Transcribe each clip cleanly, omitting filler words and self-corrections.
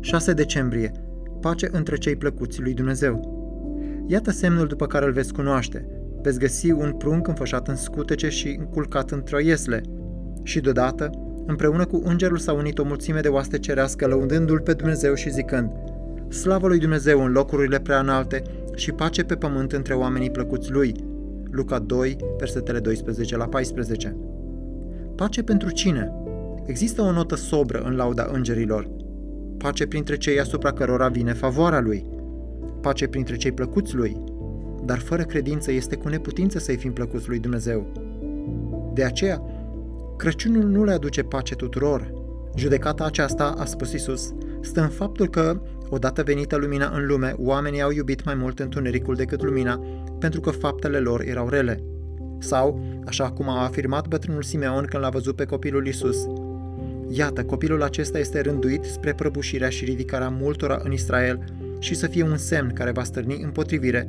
6 decembrie. Pace între cei plăcuți lui Dumnezeu. Iată semnul după care îl veți cunoaște. Veți găsi un prunc înfășat în scutece și înculcat în trăiesle. Și deodată, împreună cu îngerul s-a unit o mulțime de oaste cerească, lăudându-l pe Dumnezeu și zicând: Slavă lui Dumnezeu în locurile prea înalte și pace pe pământ între oamenii plăcuți lui. Luca 2, versetele 12-14. Pace pentru cine? Există o notă sobră în lauda îngerilor. Pace printre cei asupra cărora vine favoarea lui. Pace printre cei plăcuți lui. Dar fără credință este cu neputință să-i fim plăcuți lui Dumnezeu. De aceea, Crăciunul nu le aduce pace tuturor. Judecata aceasta, a spus Iisus, stă în faptul că, odată venită lumina în lume, oamenii au iubit mai mult întunericul decât lumina, pentru că faptele lor erau rele. Sau, așa cum a afirmat bătrânul Simeon când l-a văzut pe copilul Iisus: Iată, copilul acesta este rânduit spre prăbușirea și ridicarea multora în Israel și să fie un semn care va stârni împotrivire,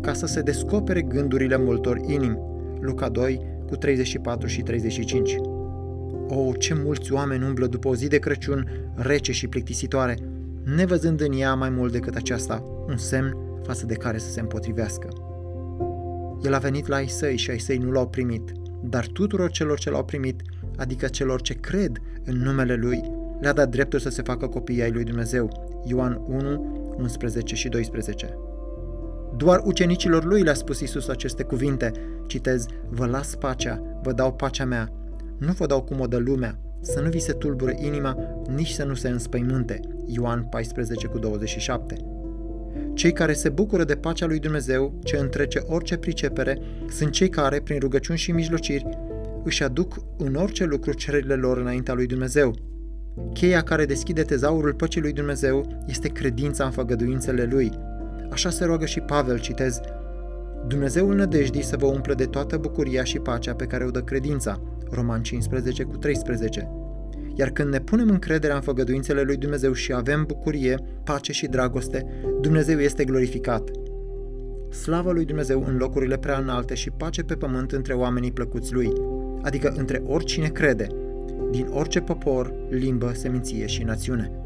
ca să se descopere gândurile multor inimi. Luca 2, cu 34 și 35. Ce mulți oameni umblă după o zi de Crăciun rece și plictisitoare, nevăzând în ea mai mult decât aceasta un semn față de care să se împotrivească. El a venit la ai săi și ai săi nu l-au primit, dar tuturor celor ce l-au primit, adică celor ce cred în numele lui, le-a dat dreptul să se facă copii ai lui Dumnezeu. Ioan 1, 11 și 12. Doar ucenicilor lui le-a spus Iisus aceste cuvinte, citez: Vă las pacea, vă dau pacea mea, nu vă dau cum o dă lumea, să nu vi se tulbure inima, nici să nu se înspăimânte. Ioan 14 cu 27. Cei care se bucură de pacea lui Dumnezeu, ce întrece orice pricepere, sunt cei care, prin rugăciuni și mijlociri, își aduc în orice lucru cererile lor înaintea lui Dumnezeu. Cheia care deschide tezaurul păcii lui Dumnezeu este credința în făgăduințele lui. Așa se roagă și Pavel, citez: Dumnezeul nădejdii să vă umple de toată bucuria și pacea pe care o dă credința. Roman 15 cu 13. Iar când ne punem încrederea în făgăduințele lui Dumnezeu și avem bucurie, pace și dragoste, Dumnezeu este glorificat. Slavă lui Dumnezeu în locurile prea înalte și pace pe pământ între oamenii plăcuți lui, adică între oricine crede, din orice popor, limbă, seminție și națiune.